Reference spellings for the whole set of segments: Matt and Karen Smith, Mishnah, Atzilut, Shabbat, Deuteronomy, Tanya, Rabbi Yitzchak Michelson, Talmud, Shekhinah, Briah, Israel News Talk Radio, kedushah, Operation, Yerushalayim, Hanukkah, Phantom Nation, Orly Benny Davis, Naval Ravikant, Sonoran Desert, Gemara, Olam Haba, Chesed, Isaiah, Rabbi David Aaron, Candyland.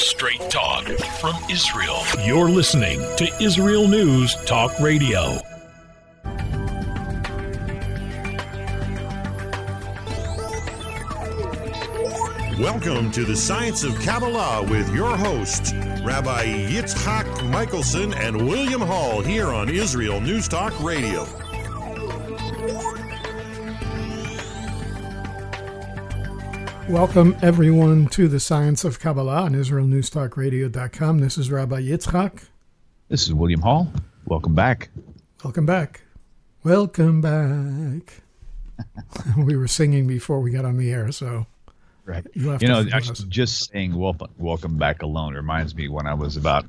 Straight talk from Israel. You're listening to Israel News Talk Radio. Welcome to the Science of Kabbalah with your hosts, Rabbi Yitzchak Michelson and William Hall, here on Israel News Talk Radio. Welcome, everyone, to the Science of Kabbalah on IsraelNewsTalkRadio.com. This is Rabbi Yitzchak. This is William Hall. Welcome back. Welcome back. Welcome back. We were singing before we got on the air, so... Right. You know, actually, just saying welcome back alone reminds me when I was about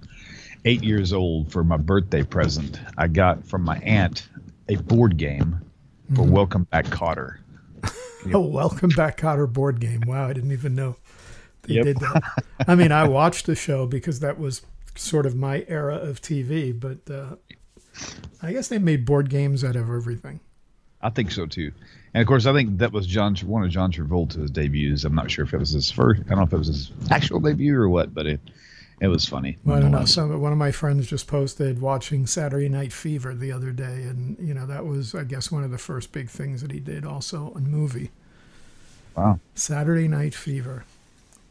8 years old, for my birthday present, I got from my aunt a board game for Welcome Back, Cotter. Oh, Welcome Back, Cotter board game. Wow, I didn't even know they did that. I mean, I watched the show because that was sort of my era of TV, but I guess they made board games out of everything. I think so, too. And, of course, I think that was one of John Travolta's debuts. I'm not sure if it was his first. I don't know if it was his actual debut or what, but it was funny. Well, I don't know. One of my friends just posted watching Saturday Night Fever the other day, and, you know, that was, I guess, one of the first big things that he did, also a movie. Wow. Saturday Night Fever.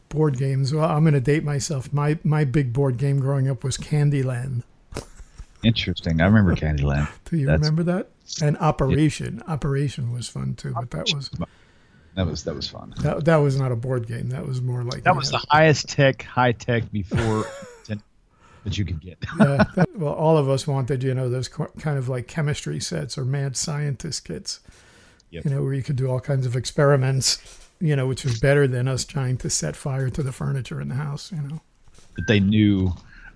Board games. Well, I'm going to date myself. My big board game growing up was Candyland. Interesting. I remember Candyland. Do you remember that? And Operation. Yeah. Operation was fun too, but that was fun. That was not a board game. That was more like that was the highest tech, high tech before that you could get. Yeah, well, all of us wanted, you know, those kind of like chemistry sets or mad scientist kits. Yep. You know, where you could do all kinds of experiments. You know, which was better than us trying to set fire to the furniture in the house. You know, but they knew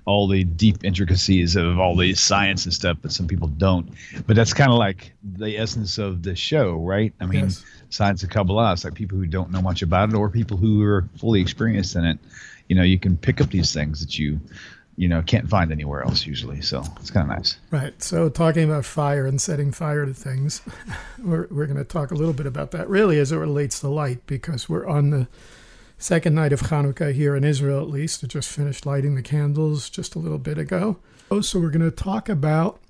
all the deep intricacies of all the science and stuff, but some people don't. But that's kind of like the essence of the show, right? I mean, yes. Science of Kabbalah, it's like people who don't know much about it or people who are fully experienced in it. You know, you can pick up these things that you know, can't find anywhere else usually. So it's kind of nice. Right. So talking about fire and setting fire to things, we're going to talk a little bit about that really as it relates to light, because we're on the second night of Hanukkah here in Israel, at least. I just finished lighting the candles just a little bit ago. So we're going to talk about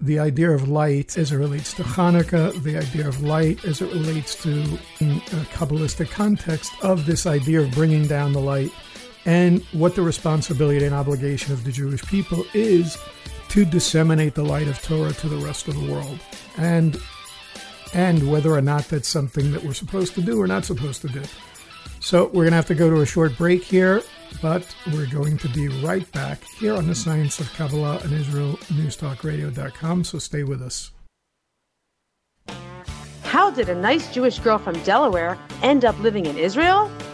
the idea of light as it relates to Hanukkah, the idea of light as it relates to a Kabbalistic context of this idea of bringing down the light, and what the responsibility and obligation of the Jewish people is to disseminate the light of Torah to the rest of the world, and whether or not that's something that we're supposed to do or not supposed to do. So we're going to have to go to a short break here, but we're going to be right back here on the Science of Kabbalah and IsraelNewsTalkRadio.com, so stay with us. How did a nice Jewish girl from Delaware end up living in Israel?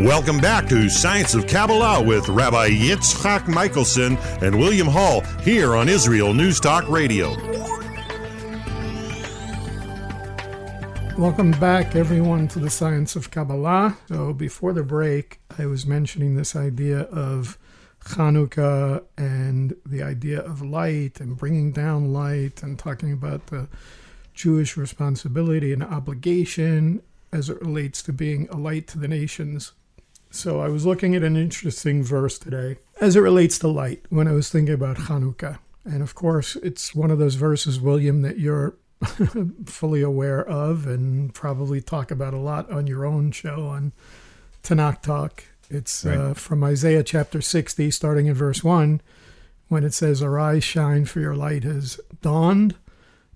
Welcome back to Science of Kabbalah with Rabbi Yitzchak Michelson and William Hall here on Israel News Talk Radio. Welcome back, everyone, to the Science of Kabbalah. So before the break, I was mentioning this idea of Hanukkah and the idea of light and bringing down light and talking about the Jewish responsibility and obligation as it relates to being a light to the nations. So I was looking at an interesting verse today as it relates to light when I was thinking about Hanukkah. And of course, it's one of those verses, William, that you're fully aware of and probably talk about a lot on your own show on Tanakh Talk. It's right. From Isaiah chapter 60, starting in verse 1, when it says, "Arise, shine, for your light has dawned.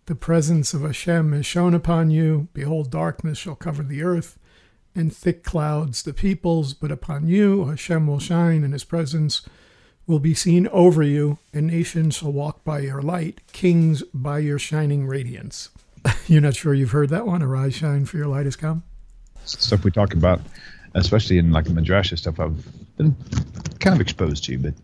The presence of Hashem is shown upon you. Behold, darkness shall cover the earth, and thick clouds the peoples, but upon you Hashem will shine, and his presence will be seen over you, and nations shall walk by your light, kings by your shining radiance." You're not sure you've heard that one? Arise, shine, for your light has come? Stuff we talk about especially in like the Midrasha stuff I've been kind of exposed to. But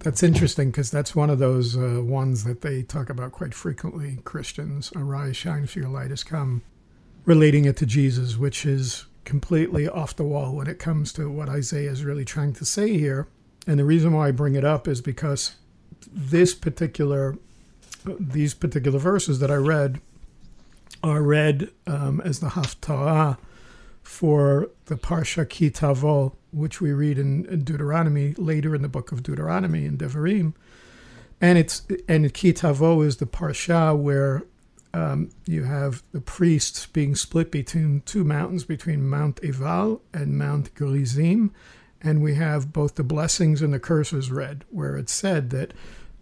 that's interesting, because that's one of those ones that they talk about quite frequently, Christians. Arise, shine, for your light has come, relating it to Jesus, which is completely off the wall when it comes to what Isaiah is really trying to say here. And the reason why I bring it up is because these particular verses that I read are read as the Haftarah for the Parshat Ki Tavo, which we read in Deuteronomy, later in the book of Deuteronomy in Devarim. And Ki Tavo is the Parsha where you have the priests being split between two mountains, between Mount Eval and Mount Gerizim. And we have both the blessings and the curses read, where it's said that,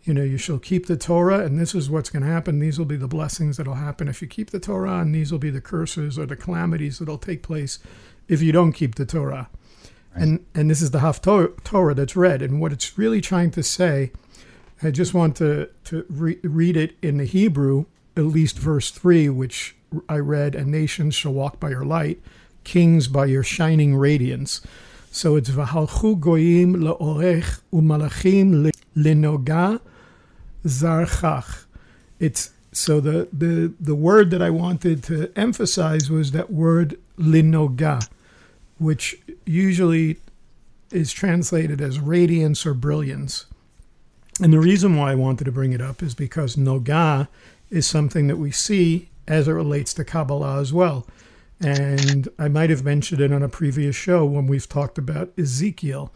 you know, you shall keep the Torah, and this is what's going to happen. These will be the blessings that will happen if you keep the Torah, and these will be the curses or the calamities that will take place if you don't keep the Torah. Right. And this is the Haftorah that's read. And what it's really trying to say, I just want to read it in the Hebrew, at least verse 3, which I read, "And nations shall walk by your light, kings by your shining radiance." So it's "V'halchu goyim le'orech u'malachim le'noga zarchach." It's so the word that I wanted to emphasize was that word "linoga," which usually is translated as radiance or brilliance. And the reason why I wanted to bring it up is because "noga" is something that we see as it relates to Kabbalah as well. And I might have mentioned it on a previous show when we've talked about Ezekiel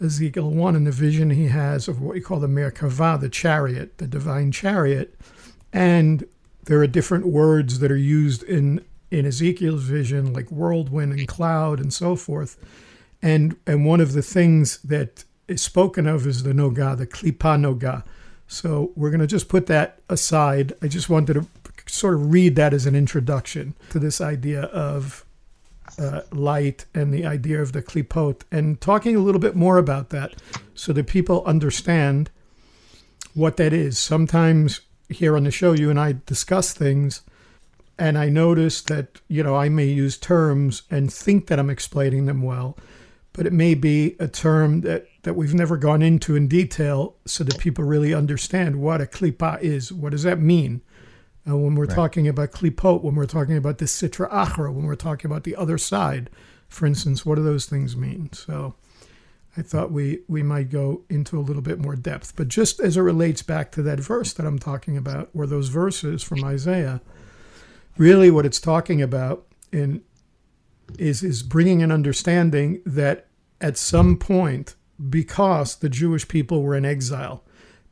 1 and the vision he has of what we call the Merkavah, the chariot, the divine chariot. And there are different words that are used in Ezekiel's vision, like whirlwind and cloud and so forth. And one of the things that is spoken of is the Nogah, the Klipa Nogah. So we're going to just put that aside. I just wanted to sort of read that as an introduction to this idea of light and the idea of the klipot, and talking a little bit more about that so that people understand what that is. Sometimes here on the show, you and I discuss things, and I notice that, you know, I may use terms and think that I'm explaining them well, but it may be a term that we've never gone into in detail so that people really understand what a klipa is. What does that mean? When we're talking about klipot, when we're talking about the sitra achra, when we're talking about the other side, for instance, what do those things mean? So I thought we might go into a little bit more depth. But just as it relates back to that verse that I'm talking about, or those verses from Isaiah, really what it's talking about is bringing an understanding that at some point, because the Jewish people were in exile,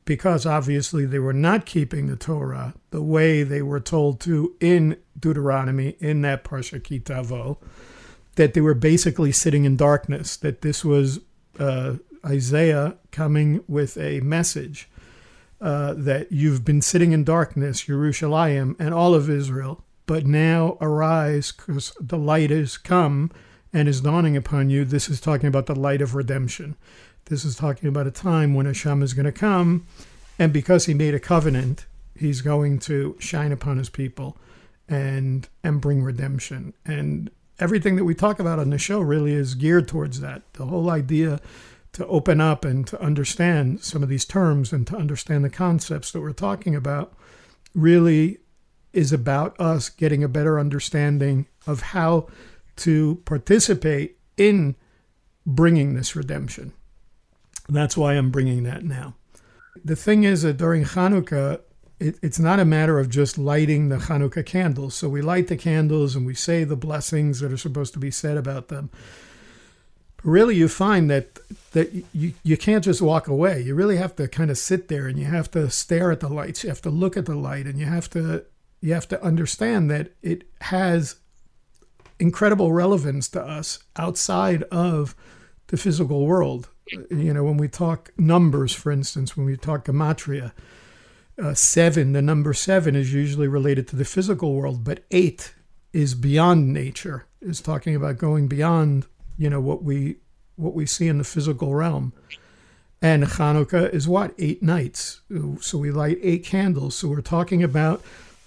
because obviously they were not keeping the Torah the way they were told to in Deuteronomy, in that Parshat Ki Tavo, that they were basically sitting in darkness, that this was Isaiah coming with a message that you've been sitting in darkness, Yerushalayim, and all of Israel, but now arise, because the light has come and is dawning upon you. This is talking about the light of redemption. This is talking about a time when Hashem is going to come, and because he made a covenant, he's going to shine upon his people and bring redemption. And everything that we talk about on the show really is geared towards that. The whole idea to open up and to understand some of these terms and to understand the concepts that we're talking about really is about us getting a better understanding of how to participate in bringing this redemption. That's why I'm bringing that now. The thing is that during Hanukkah, it's not a matter of just lighting the Hanukkah candles. So we light the candles and we say the blessings that are supposed to be said about them. But really, you find that you can't just walk away. You really have to kind of sit there, and you have to stare at the lights. You have to look at the light, and you have to understand that it has incredible relevance to us outside of the physical world. You know, when we talk numbers, for instance, when we talk gematria, 7, the number 7 is usually related to the physical world, but 8 is beyond nature. It's talking about going beyond, you know, what we see in the physical realm. And Hanukkah is what? 8 nights. So we light 8 candles. So we're talking about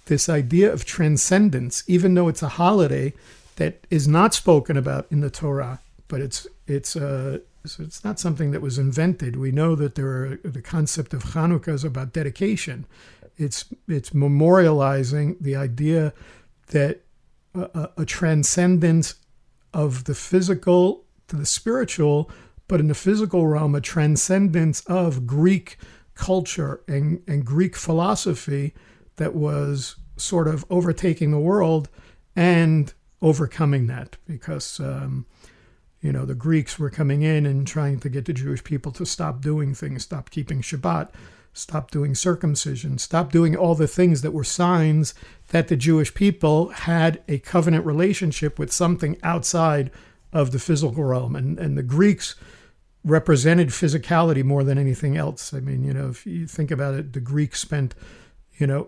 this idea of transcendence. Even though it's a holiday, that is not spoken about in the Torah, but it's not something that was invented. We know that the concept of Hanukkah is about dedication. It's memorializing the idea that a transcendence of the physical to the spiritual, but in the physical realm, a transcendence of Greek culture and Greek philosophy that was sort of overtaking the world and overcoming that, because the Greeks were coming in and trying to get the Jewish people to stop doing things, stop keeping Shabbat, stop doing circumcision, stop doing all the things that were signs that the Jewish people had a covenant relationship with something outside of the physical realm. And the Greeks represented physicality more than anything else. I mean, if you think about it, the Greeks spent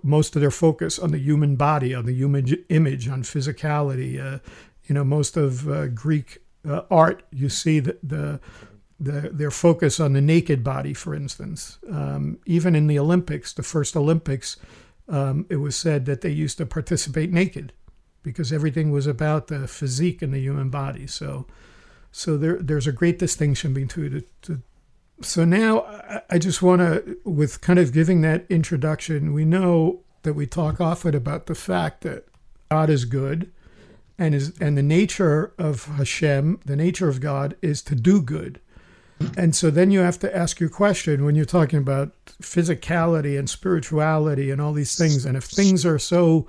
most of their focus on the human body, on the human image, on physicality. Most of Greek art, you see their focus on the naked body, for instance. Even in the Olympics, the first Olympics, it was said that they used to participate naked because everything was about the physique and the human body. So there's a great distinction between the two. So now I just want to, with kind of giving that introduction, we know that we talk often about the fact that God is good, and the nature of Hashem, the nature of God, is to do good. And so then you have to ask your question when you're talking about physicality and spirituality and all these things. And if things are so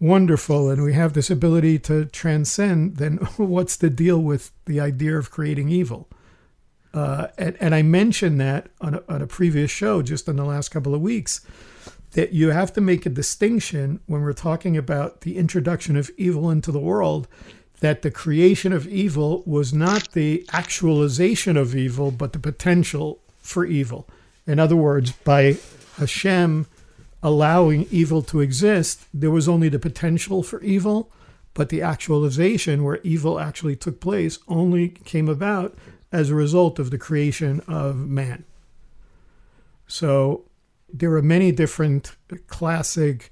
wonderful and we have this ability to transcend, then what's the deal with the idea of creating evil? And I mentioned that on a previous show, just in the last couple of weeks, that you have to make a distinction when we're talking about the introduction of evil into the world, that the creation of evil was not the actualization of evil, but the potential for evil. In other words, by Hashem allowing evil to exist, there was only the potential for evil, but the actualization where evil actually took place only came about as a result of the creation of man. So there are many different classic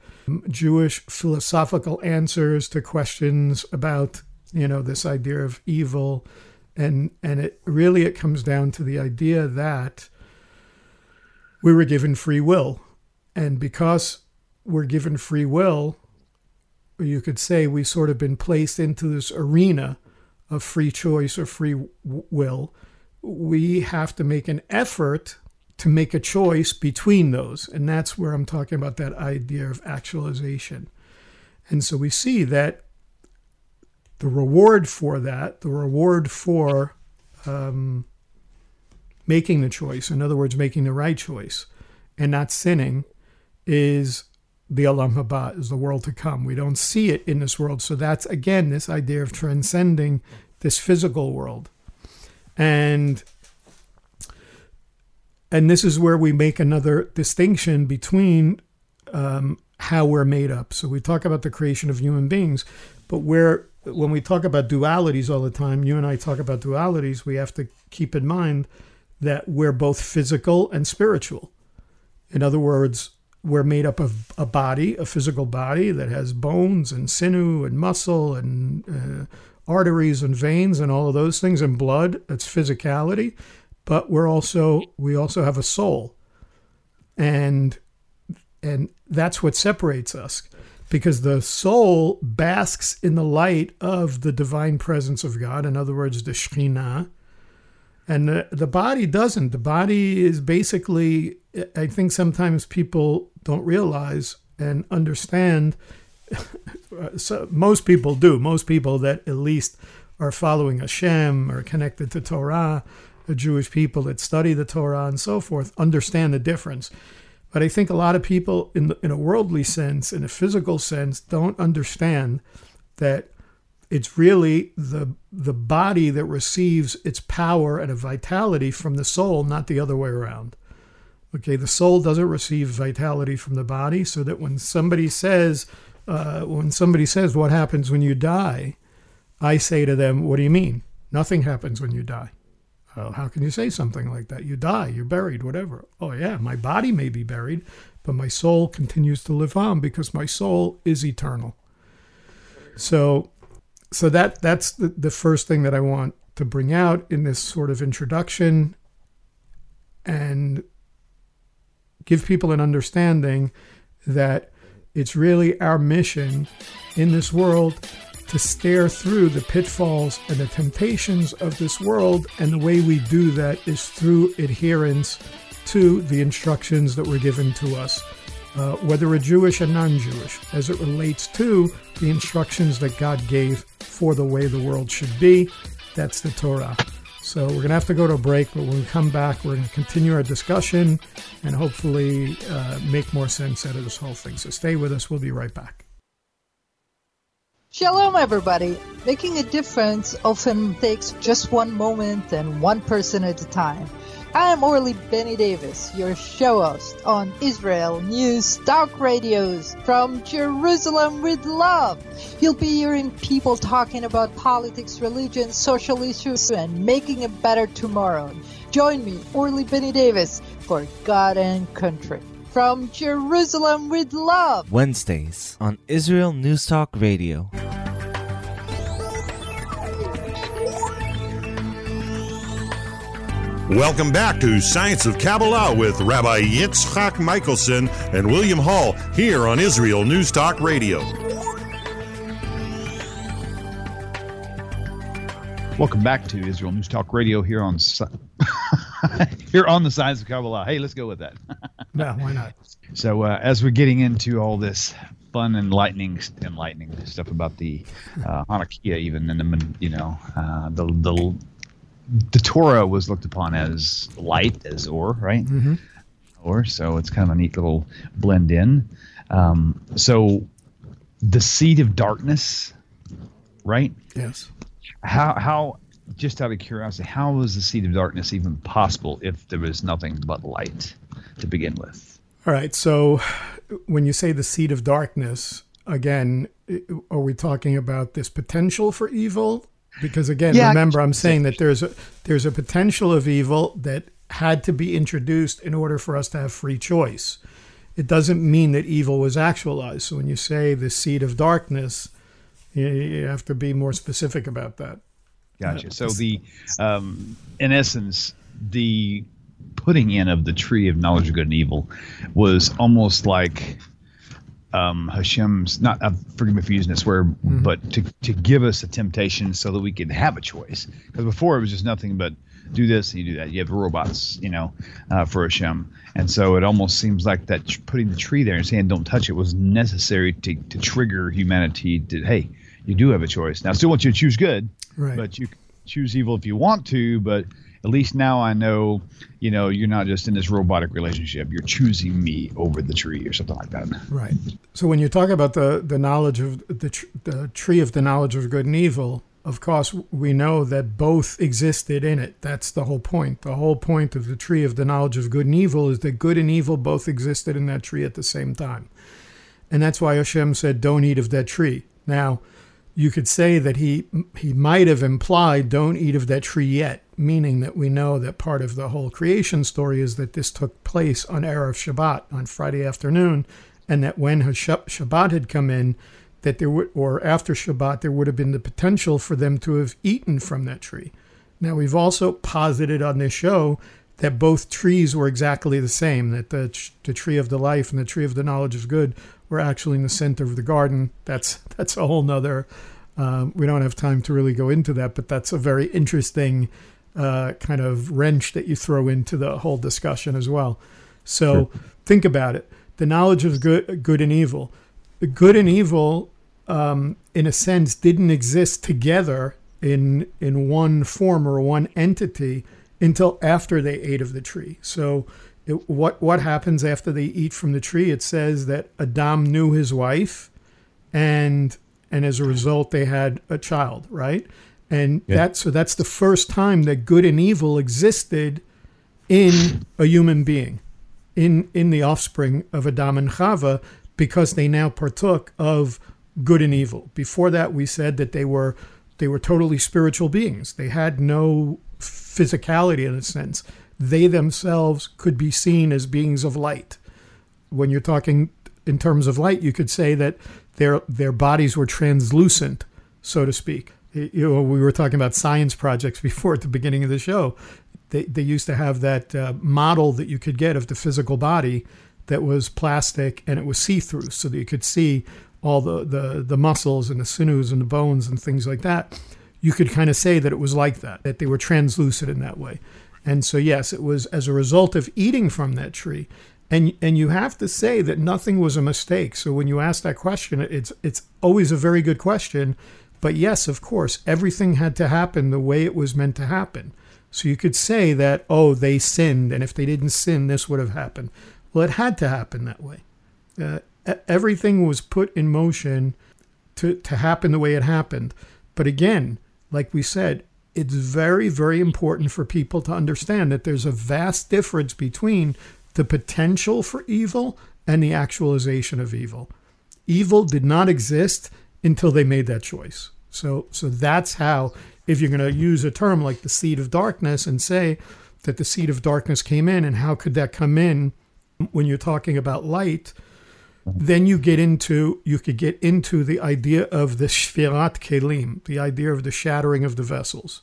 Jewish philosophical answers to questions about, this idea of evil. And it comes down to the idea that we were given free will. And because we're given free will, you could say we've sort of been placed into this arena of free choice or free will. We have to make an effort to make a choice between those. And that's where I'm talking about that idea of actualization. And so we see that the reward for making the choice, in other words, making the right choice and not sinning, is the Olam Haba, is the world to come. We don't see it in this world. So that's, again, this idea of transcending this physical world. And this is where we make another distinction between how we're made up. So we talk about the creation of human beings, but when we talk about dualities all the time, you and I talk about dualities, we have to keep in mind that we're both physical and spiritual. In other words, we're made up of a body, a physical body that has bones and sinew and muscle and arteries and veins and all of those things, and blood. That's physicality. But we also have a soul, and that's what separates us, because the soul basks in the light of the divine presence of God. In other words, the Shekhinah. And the body doesn't. The body is basically, I think sometimes people don't realize and understand. So most people do. Most people that at least are following Hashem or connected to Torah, the Jewish people that study the Torah and so forth, understand the difference. But I think a lot of people in a worldly sense, in a physical sense, don't understand that it's really the body that receives its power and a vitality from the soul, not the other way around. Okay, the soul doesn't receive vitality from the body, so that when somebody says, "What happens when you die?" I say to them, "What do you mean? Nothing happens when you die." "Oh, how can you say something like that? You die, you're buried, whatever." "Oh yeah, my body may be buried, but my soul continues to live on because my soul is eternal." So So that's the first thing that I want to bring out in this sort of introduction and give people an understanding that it's really our mission in this world to stare through the pitfalls and the temptations of this world, and the way we do that is through adherence to the instructions that were given to us, whether we're Jewish and non-Jewish, as it relates to the instructions that God gave for the way the world should be. That's the Torah. So we're going to have to go to a break, but when we come back, we're going to continue our discussion and hopefully make more sense out of this whole thing. So stay with us. We'll be right back. Shalom, everybody. Making a difference often takes just one moment and one person at a time. I'm Orly Benny Davis, your show host on Israel News Talk Radio's From Jerusalem with Love. You'll be hearing people talking about politics, religion, social issues, and making a better tomorrow. Join me, Orly Benny Davis, for God and Country. From Jerusalem with Love. Wednesdays on Israel News Talk Radio. Welcome back to Science of Kabbalah with Rabbi Yitzchak Michelson and William Hall here on Israel News Talk Radio. Welcome back to Israel News Talk Radio here on the Science of Kabbalah. Hey, let's go with that. No, why not? So as we're getting into all this fun and enlightening stuff about the Hanukkah, even in the the Torah was looked upon as light, as or, right? Mm-hmm. Or, so it's kind of a neat little blend in. So the seed of darkness, right? Yes. How? Just out of curiosity, how was the seed of darkness even possible if there was nothing but light to begin with? All right. So when you say the seed of darkness, again, are we talking about this potential for evil? Because again, remember, I'm saying that there's a potential of evil that had to be introduced in order for us to have free choice. It doesn't mean that evil was actualized. So when you say the seed of darkness, you have to be more specific about that. Gotcha. So the, in essence, the putting in of the tree of knowledge of good and evil was almost like Hashem's, not forgive me for using this word, but to give us a temptation so that we could have a choice. Because before it was just nothing but do this and you do that. You have robots, for Hashem. And so it almost seems like that putting the tree there and saying don't touch it was necessary to trigger humanity to, hey, you do have a choice. Now I still want you to choose good, right, but you can choose evil if you want to, but at least now I know, you're not just in this robotic relationship. You're choosing me over the tree or something like that. Right. So when you talk about the knowledge of the tree of the knowledge of good and evil, of course, we know that both existed in it. That's the whole point. The whole point of the tree of the knowledge of good and evil is that good and evil both existed in that tree at the same time. And that's why Hashem said, don't eat of that tree. Now, you could say that he might have implied, don't eat of that tree yet, meaning that we know that part of the whole creation story is that this took place on Erev Shabbat, on Friday afternoon, and that when Shabbat had come in, that there would, or after Shabbat, there would have been the potential for them to have eaten from that tree. Now, we've also posited on this show that both trees were exactly the same, that the tree of the life and the tree of the knowledge of good were actually in the center of the garden. That's a whole nother, we don't have time to really go into that, but that's a very interesting kind of wrench that you throw into the whole discussion as well. So sure. Think about it. The knowledge of good and evil. The good and evil, in a sense, didn't exist together in one form or one entity until after they ate of the tree. So what happens after they eat from the tree? It says that Adam knew his wife, and as a result, they had a child, right? And that's the first time that good and evil existed in a human being, in the offspring of Adam and Chava, because they now partook of good and evil. Before that, we said that they were totally spiritual beings. They had no physicality in a sense. They themselves could be seen as beings of light. When you're talking in terms of light, you could say that their bodies were translucent. so to speak. You know, we were talking about science projects before at the beginning of the show. They used to have that model that you could get of the physical body that was plastic and it was see-through, so that you could see all the muscles and the sinews and the bones and things like that. You could kind of say that it was like that they were translucent in that way. And so, yes, it was as a result of eating from that tree. And you have to say that nothing was a mistake. So when you ask that question, it's always a very good question. But yes, of course, everything had to happen the way it was meant to happen. So you could say that, oh, they sinned, and if they didn't sin, this would have happened. Well, it had to happen that way. Everything was put in motion to happen the way it happened. But again, like we said, it's very, very important for people to understand that there's a vast difference between the potential for evil and the actualization of evil. Evil did not exist until they made that choice. So that's how, if you're going to use a term like the seed of darkness and say that the seed of darkness came in, and how could that come in when you're talking about light, then you could get into the idea of the shvirat kelim, the idea of the shattering of the vessels,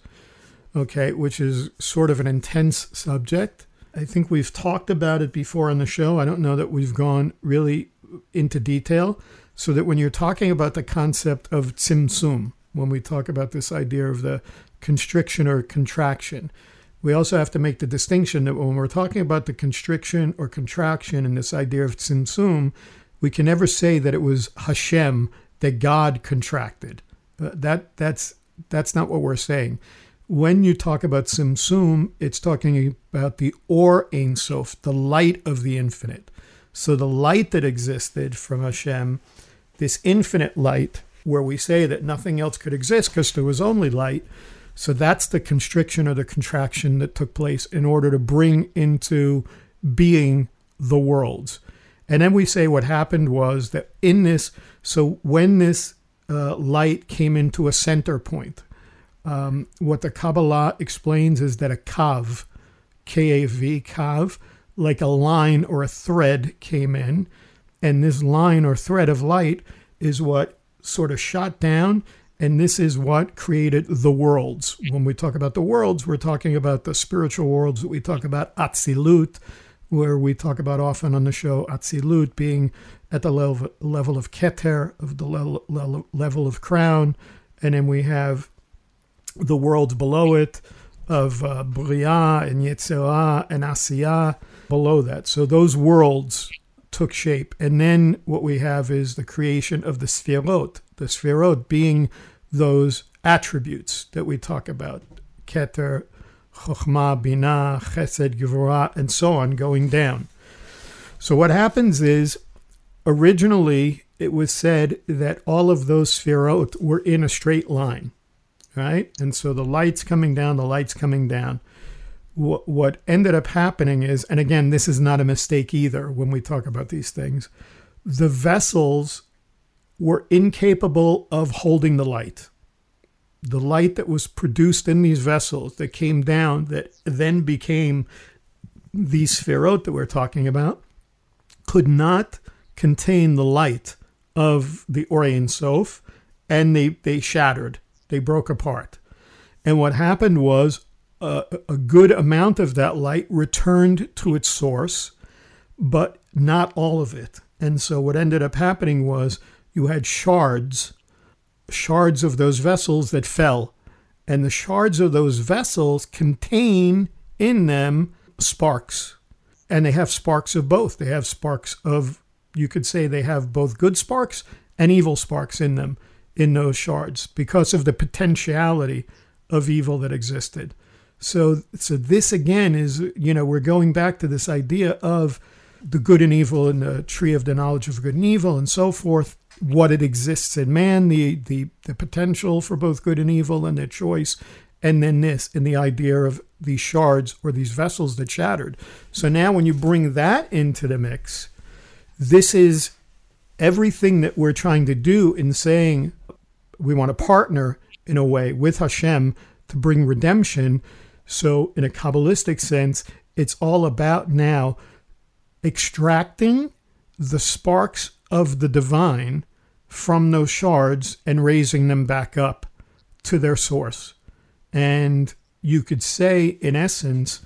okay, which is sort of an intense subject. I think we've talked about it before on the show. I don't know that we've gone really into detail, so that when you're talking about the concept of tzimtzum, when we talk about this idea of the constriction or contraction, we also have to make the distinction that when we're talking about the constriction or contraction and this idea of tzimtzum, we can never say that it was Hashem, that God contracted. That's not what we're saying. When you talk about Tzimtzum, it's talking about the Or Ein Sof, the light of the infinite. So the light that existed from Hashem, this infinite light, where we say that nothing else could exist because there was only light. So that's the constriction or the contraction that took place in order to bring into being the worlds. And then we say what happened was that in this, so when this light came into a center point, what the Kabbalah explains is that a kav, K-A-V, kav, like a line or a thread came in, and this line or thread of light is what sort of shot down, and this is what created the worlds. When we talk about the worlds, we're talking about the spiritual worlds that we talk about, Atzilut, where we talk about often on the show, Atzilut being at the level of Keter, of the level of crown, and then we have the worlds below it of Briah and Yetzirah and Asiyah below that. So those worlds took shape. And then what we have is the creation of the Sefirot being those attributes that we talk about, Keter, Chochmah, Binah, Chesed, Gevurah, and so on, going down. So what happens is, originally, it was said that all of those Sefirot were in a straight line. Right? And so the light's coming down. What ended up happening is, and again, this is not a mistake either when we talk about these things, the vessels were incapable of holding the light. The light that was produced in these vessels that came down, that then became these Sefirot that we're talking about, could not contain the light of the Or Ein Sof, and they shattered. They broke apart. And what happened was a good amount of that light returned to its source, but not all of it. And so what ended up happening was you had shards of those vessels that fell. And the shards of those vessels contain in them sparks. And they have sparks of both. They have sparks of, you could say they have both good sparks and evil sparks in them, in those shards, because of the potentiality of evil that existed. So this again is, you know, we're going back to this idea of the good and evil and the tree of the knowledge of good and evil and so forth, what it exists in man, the potential for both good and evil and their choice, and then this, and the idea of these shards or these vessels that shattered. So now when you bring that into the mix, this is everything that we're trying to do in saying we want to partner in a way with Hashem to bring redemption. So in a Kabbalistic sense, it's all about now extracting the sparks of the divine from those shards and raising them back up to their source. And you could say, in essence,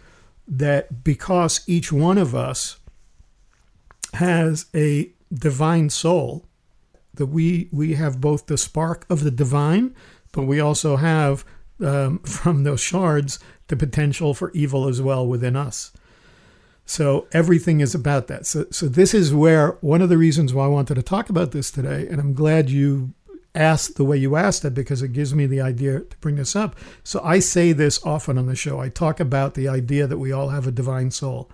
that because each one of us has a divine soul, that we have both the spark of the divine, but we also have, from those shards, the potential for evil as well within us. So everything is about that. So this is where one of the reasons why I wanted to talk about this today, and I'm glad you asked the way you asked it, because it gives me the idea to bring this up. So I say this often on the show. I talk about the idea that we all have a divine soul.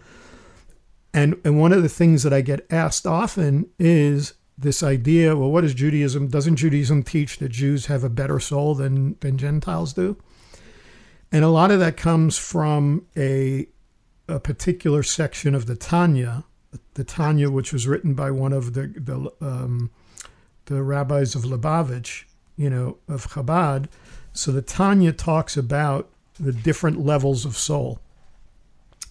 And one of the things that I get asked often is this idea, well, what is Judaism? Doesn't Judaism teach that Jews have a better soul than Gentiles do? And a lot of that comes from a particular section of the Tanya, which was written by one of the rabbis of Lubavitch, of Chabad. So the Tanya talks about the different levels of soul.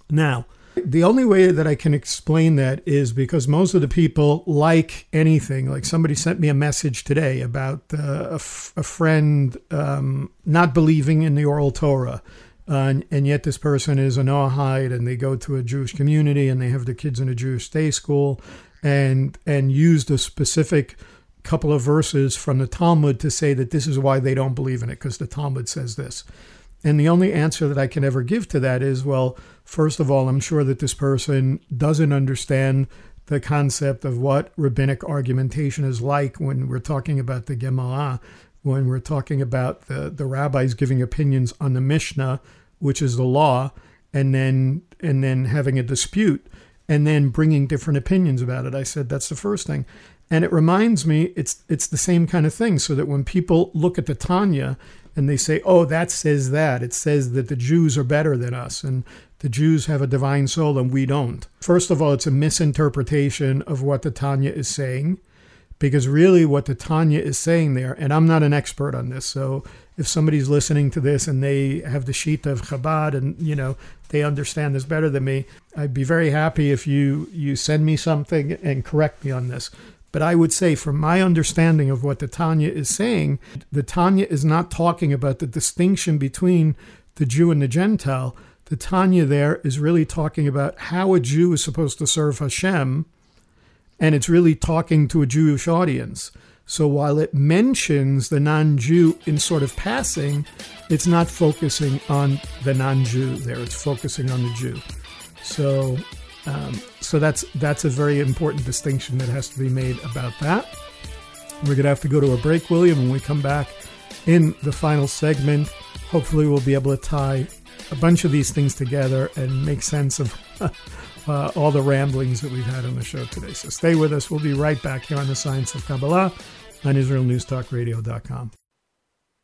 Now, the only way that I can explain that is because most of the people, like anything, like somebody sent me a message today about a friend not believing in the oral Torah. And yet this person is a Noahide, and they go to a Jewish community, and they have the kids in a Jewish day school, and used a specific couple of verses from the Talmud to say that this is why they don't believe in it, because the Talmud says this. And the only answer that I can ever give to that is, well, first of all, I'm sure that this person doesn't understand the concept of what rabbinic argumentation is like when we're talking about the Gemara, when we're talking about the rabbis giving opinions on the Mishnah, which is the law, and then having a dispute, and then bringing different opinions about it. I said that's the first thing. And it reminds me, it's the same kind of thing, so that when people look at the Tanya and they say, oh, that says that. It says that the Jews are better than us, and the Jews have a divine soul and we don't. First of all, it's a misinterpretation of what the Tanya is saying, because really what the Tanya is saying there, and I'm not an expert on this, so if somebody's listening to this and they have the Shita of Chabad and, they understand this better than me, I'd be very happy if you send me something and correct me on this. But I would say, from my understanding of what the Tanya is saying, the Tanya is not talking about the distinction between the Jew and the Gentile. The Tanya there is really talking about how a Jew is supposed to serve Hashem, and it's really talking to a Jewish audience. So while it mentions the non-Jew in sort of passing, it's not focusing on the non-Jew there. It's focusing on the Jew. So that's a very important distinction that has to be made about that. We're going to have to go to a break, William. When we come back in the final segment, hopefully we'll be able to tie a bunch of these things together and make sense of all the ramblings that we've had on the show today. So stay with us. We'll be right back here on The Science of Kabbalah on IsraelNewsTalkRadio.com.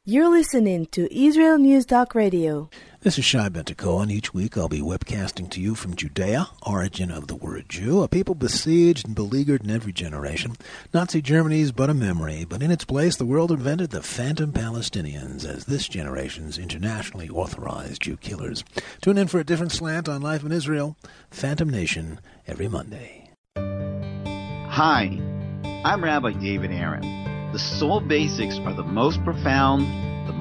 You're listening to Israel News Talk Radio. This is Shai Bentecol, and each week I'll be webcasting to you from Judea, origin of the word Jew, a people besieged and beleaguered in every generation. Nazi Germany is but a memory, but in its place the world invented the phantom Palestinians as this generation's internationally authorized Jew killers. Tune in for a different slant on life in Israel, Phantom Nation, every Monday. Hi, I'm Rabbi David Aaron. The soul basics are the most profound, the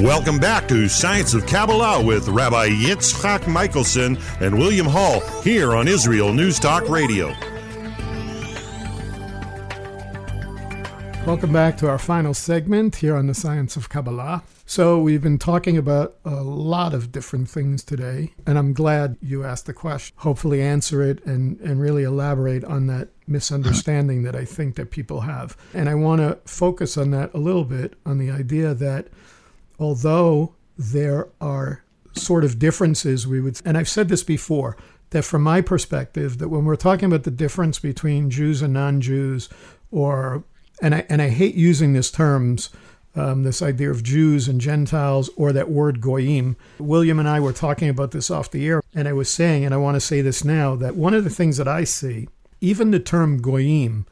Welcome back to Science of Kabbalah with Rabbi Yitzchak Michelson and William Hall here on Israel News Talk Radio. Welcome back to our final segment here on the Science of Kabbalah. So we've been talking about a lot of different things today, and I'm glad you asked the question. Hopefully answer it and really elaborate on that misunderstanding that I think that people have. And I want to focus on that a little bit, on the idea that although there are sort of differences, and I've said this before, that from my perspective, that when we're talking about the difference between Jews and non-Jews, or and I hate using these terms, this idea of Jews and Gentiles, or that word goyim. William and I were talking about this off the air, and I was saying, and I want to say this now, that one of the things that I see, even the term goyim,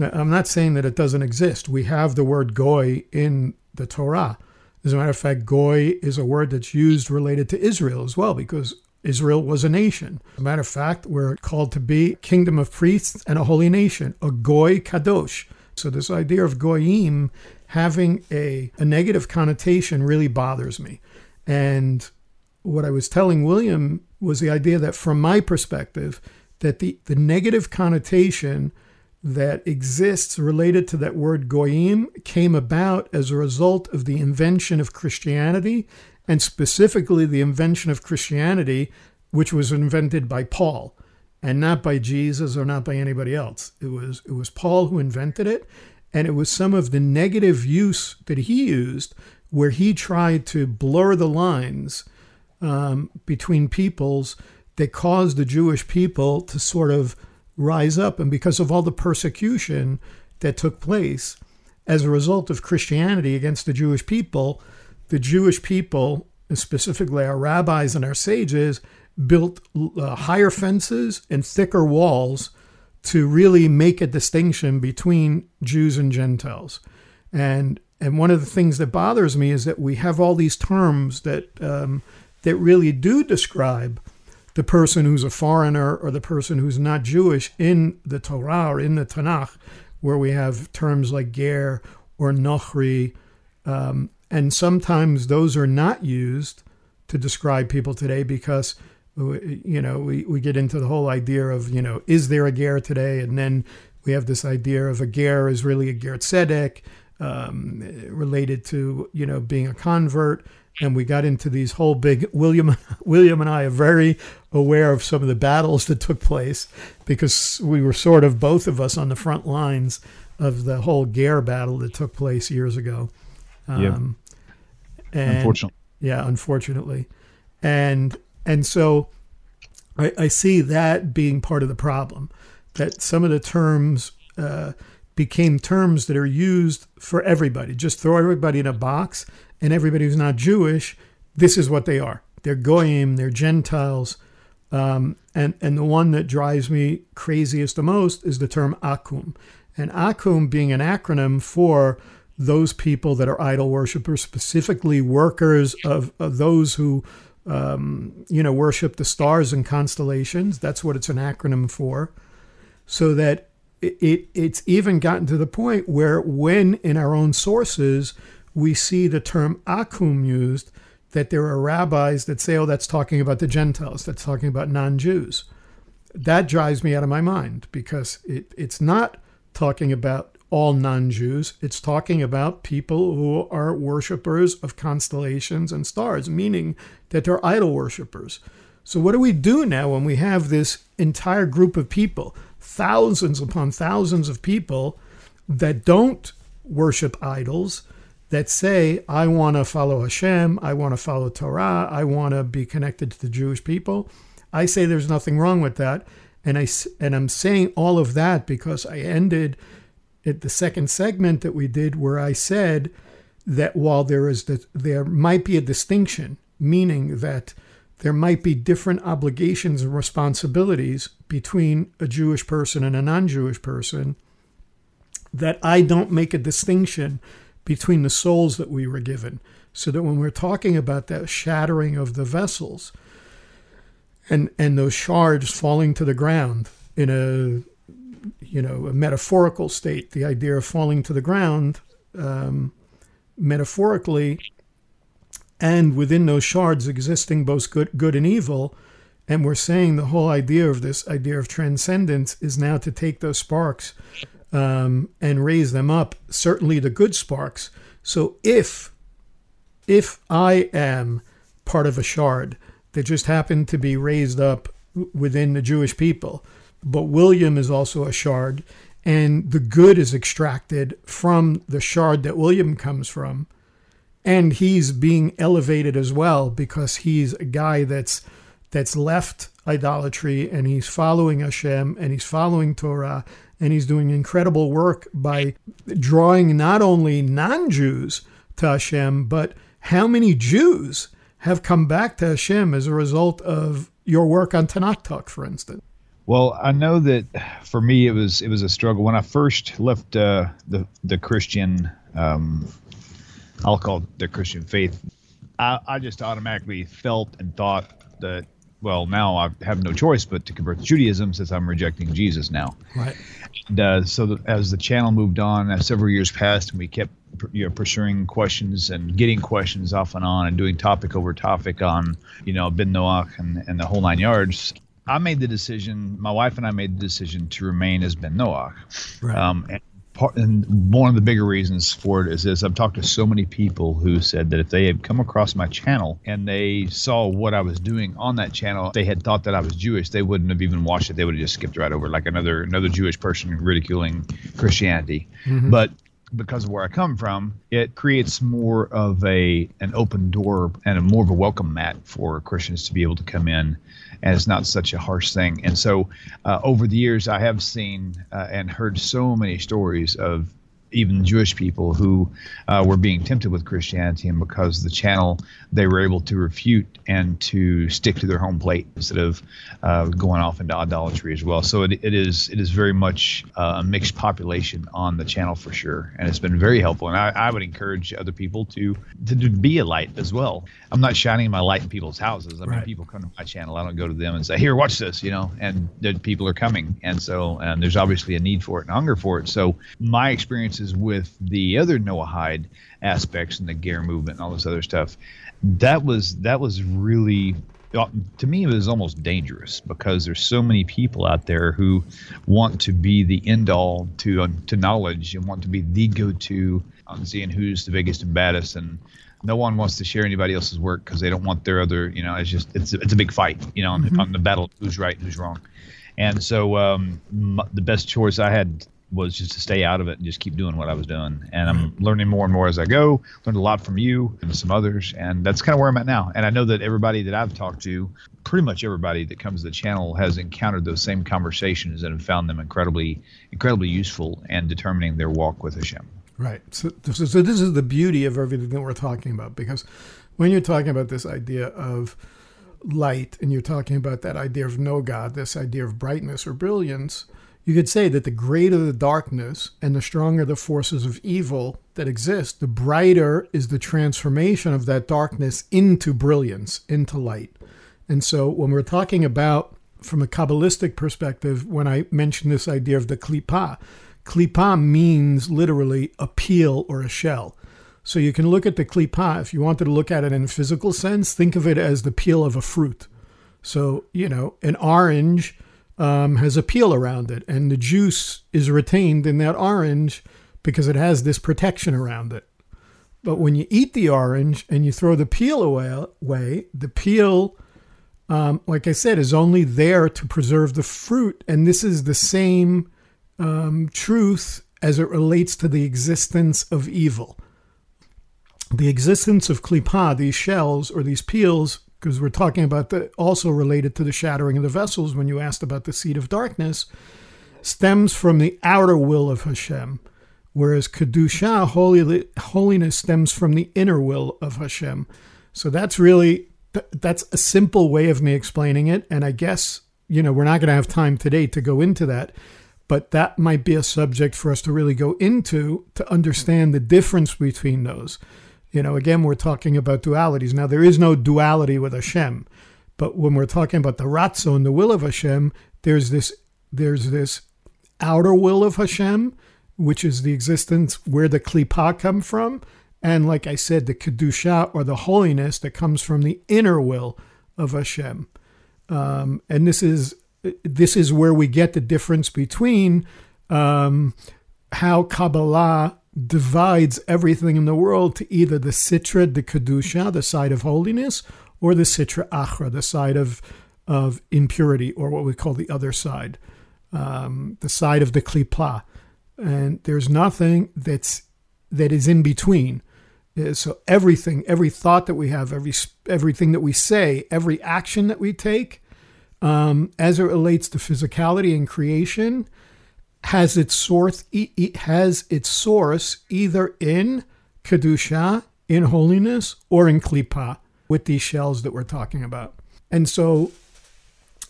I'm not saying that it doesn't exist. We have the word goy in the Torah. As a matter of fact, goy is a word that's used related to Israel as well, because Israel was a nation. As a matter of fact, we're called to be a kingdom of priests and a holy nation, a goy kadosh. So this idea of goyim having a negative connotation really bothers me. And what I was telling William was the idea that from my perspective, that the negative connotation that exists related to that word goyim came about as a result of the invention of Christianity, and specifically the invention of Christianity, which was invented by Paul and not by Jesus or not by anybody else. It was Paul who invented it, and it was some of the negative use that he used where he tried to blur the lines between peoples that caused the Jewish people to sort of rise up. And because of all the persecution that took place as a result of Christianity against the Jewish people, specifically our rabbis and our sages, built higher fences and thicker walls to really make a distinction between Jews and Gentiles. And one of the things that bothers me is that we have all these terms that that really do describe the person who's a foreigner or the person who's not Jewish in the Torah or in the Tanakh, where we have terms like ger or nochri, and sometimes those are not used to describe people today because, you know, we get into the whole idea of, you know, is there a ger today? And then we have this idea of a ger is really a ger tzedek, related to, you know, being a convert. And we got into these whole big, William and I are very aware of some of the battles that took place because we were sort of both of us on the front lines of the whole ger battle that took place years ago. Yeah. Unfortunately. Yeah, unfortunately. And so I see that being part of the problem, that some of the terms became terms that are used for everybody. Just throw everybody in a box, and everybody who's not Jewish, this is what they are. They're goyim, they're Gentiles. And the one that drives me craziest the most is the term akum. And akum being an acronym for those people that are idol worshipers, specifically workers of those who you know, worship the stars and constellations. That's what it's an acronym for. So that it's even gotten to the point where when in our own sources we see the term akum used, that there are rabbis that say, oh, that's talking about the Gentiles, that's talking about non-Jews. That drives me out of my mind because it's not talking about all non-Jews. It's talking about people who are worshipers of constellations and stars, meaning that they're idol worshipers. So what do we do now when we have this entire group of people, thousands upon thousands of people that don't worship idols, that say, I want to follow Hashem, I want to follow Torah, I want to be connected to the Jewish people? I say there's nothing wrong with that. And I'm saying all of that because I ended at the second segment that we did where I said that while there might be a distinction, meaning that there might be different obligations and responsibilities between a Jewish person and a non-Jewish person, that I don't make a distinction between the souls that we were given. So that when we're talking about that shattering of the vessels and those shards falling to the ground in a, you know, a metaphorical state, the idea of falling to the ground metaphorically, and within those shards existing both good and evil. And we're saying the whole idea of this idea of transcendence is now to take those sparks and raise them up, certainly the good sparks. So if I am part of a shard that just happened to be raised up within the Jewish people, but William is also a shard, and the good is extracted from the shard that William comes from, and he's being elevated as well because he's a guy that's left idolatry, and he's following Hashem, and he's following Torah, and he's doing incredible work by drawing not only non-Jews to Hashem, but how many Jews have come back to Hashem as a result of your work on Tanakh Talk, for instance? Well, I know that for me it was a struggle when I first left the Christian, I'll call it the Christian faith. I just automatically felt and thought that, well, now I have no choice but to convert to Judaism since I'm rejecting Jesus now. Right. And, so as the channel moved on, as several years passed, and we kept pursuing questions and getting questions off and on and doing topic over topic on, Ben Noach and the whole nine yards. I made the decision, my wife and I made the decision to remain as Ben Noach. Right. And one of the bigger reasons for it is this. I've talked to so many people who said that if they had come across my channel and they saw what I was doing on that channel, they had thought that I was Jewish, they wouldn't have even watched it. They would have just skipped right over, like another Jewish person ridiculing Christianity. Mm-hmm. But because of where I come from, it creates more of an open door and more of a welcome mat for Christians to be able to come in, and it's not such a harsh thing. And so over the years, I have seen and heard so many stories of even Jewish people who were being tempted with Christianity, and because of the channel, they were able to refute and to stick to their home plate instead of going off into idolatry as well. So it is very much a mixed population on the channel for sure, and it's been very helpful. And I would encourage other people to be a light as well. I'm not shining my light in people's houses. I mean, people come to my channel. I don't go to them and say, "Here, watch this," And the people are coming, and there's obviously a need for it and hunger for it. So my experience is with the other Noahide aspects and the ger movement and all this other stuff, that was really, to me, it was almost dangerous, because there's so many people out there who want to be the end all to knowledge and want to be the go-to on seeing who's the biggest and baddest, and no one wants to share anybody else's work because they don't want their other, it's a big fight, mm-hmm. on the battle, who's right, who's wrong. And so the best choice I had was just to stay out of it and just keep doing what I was doing. And I'm learning more and more as I go. Learned a lot from you and some others, and that's kind of where I'm at now. And I know that everybody that I've talked to, pretty much everybody that comes to the channel, has encountered those same conversations and have found them incredibly useful in determining their walk with Hashem. Right. So this is the beauty of everything that we're talking about, because when you're talking about this idea of light and you're talking about that idea of no God, this idea of brightness or brilliance, you could say that the greater the darkness and the stronger the forces of evil that exist, the brighter is the transformation of that darkness into brilliance, into light. And so when we're talking about, from a Kabbalistic perspective, when I mention this idea of the Klipah means literally a peel or a shell. So you can look at the Klipah, if you wanted to look at it in a physical sense, think of it as the peel of a fruit. So, an orange has a peel around it, and the juice is retained in that orange because it has this protection around it. But when you eat the orange and you throw the peel away, the peel, like I said, is only there to preserve the fruit. And this is the same truth as it relates to the existence of evil. The existence of Klipah, these shells or these peels, because we're talking about the, also related to the shattering of the vessels when you asked about the seed of darkness, stems from the outer will of Hashem, whereas kedushah, holiness, stems from the inner will of Hashem. So that's really, that's a simple way of me explaining it, and I guess, we're not going to have time today to go into that, but that might be a subject for us to really go into to understand the difference between those. Again, we're talking about dualities. Now, there is no duality with Hashem, but when we're talking about the Ratzon and the will of Hashem, there's this outer will of Hashem, which is the existence where the Klipah come from, and like I said, the Kedushah or the holiness that comes from the inner will of Hashem. And this is where we get the difference between how Kabbalah divides everything in the world to either the sitra, the kedushah, the side of holiness, or the sitra achra, the side of impurity, or what we call the other side, the side of the Klipah. And there's nothing that is in between. So everything, every thought that we have, everything that we say, every action that we take, as it relates to physicality and creation, has its source either in kedushah, in holiness, or in klipah, with these shells that we're talking about. And so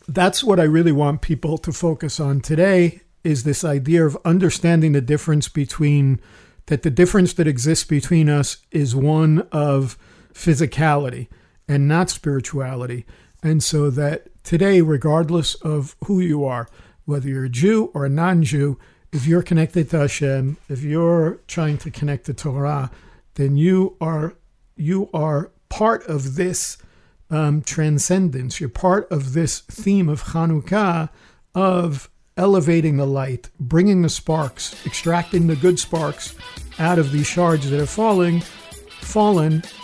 that's what I really want people to focus on today, is this idea of understanding the difference between, that the difference that exists between us is one of physicality and not spirituality. And so that today, regardless of who you are, whether you're a Jew or a non-Jew, if you're connected to Hashem, if you're trying to connect to Torah, then you are part of this transcendence. You're part of this theme of Hanukkah, of elevating the light, bringing the sparks, extracting the good sparks out of these shards that have fallen,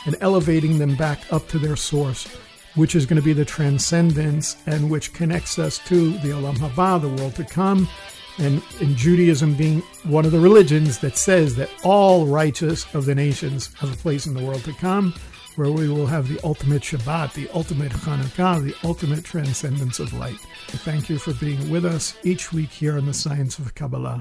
and elevating them back up to their source, which is going to be the transcendence and which connects us to the Olam Haba, the world to come, and in Judaism being one of the religions that says that all righteous of the nations have a place in the world to come, where we will have the ultimate Shabbat, the ultimate Hanukkah, the ultimate transcendence of light. So thank you for being with us each week here on the Science of Kabbalah.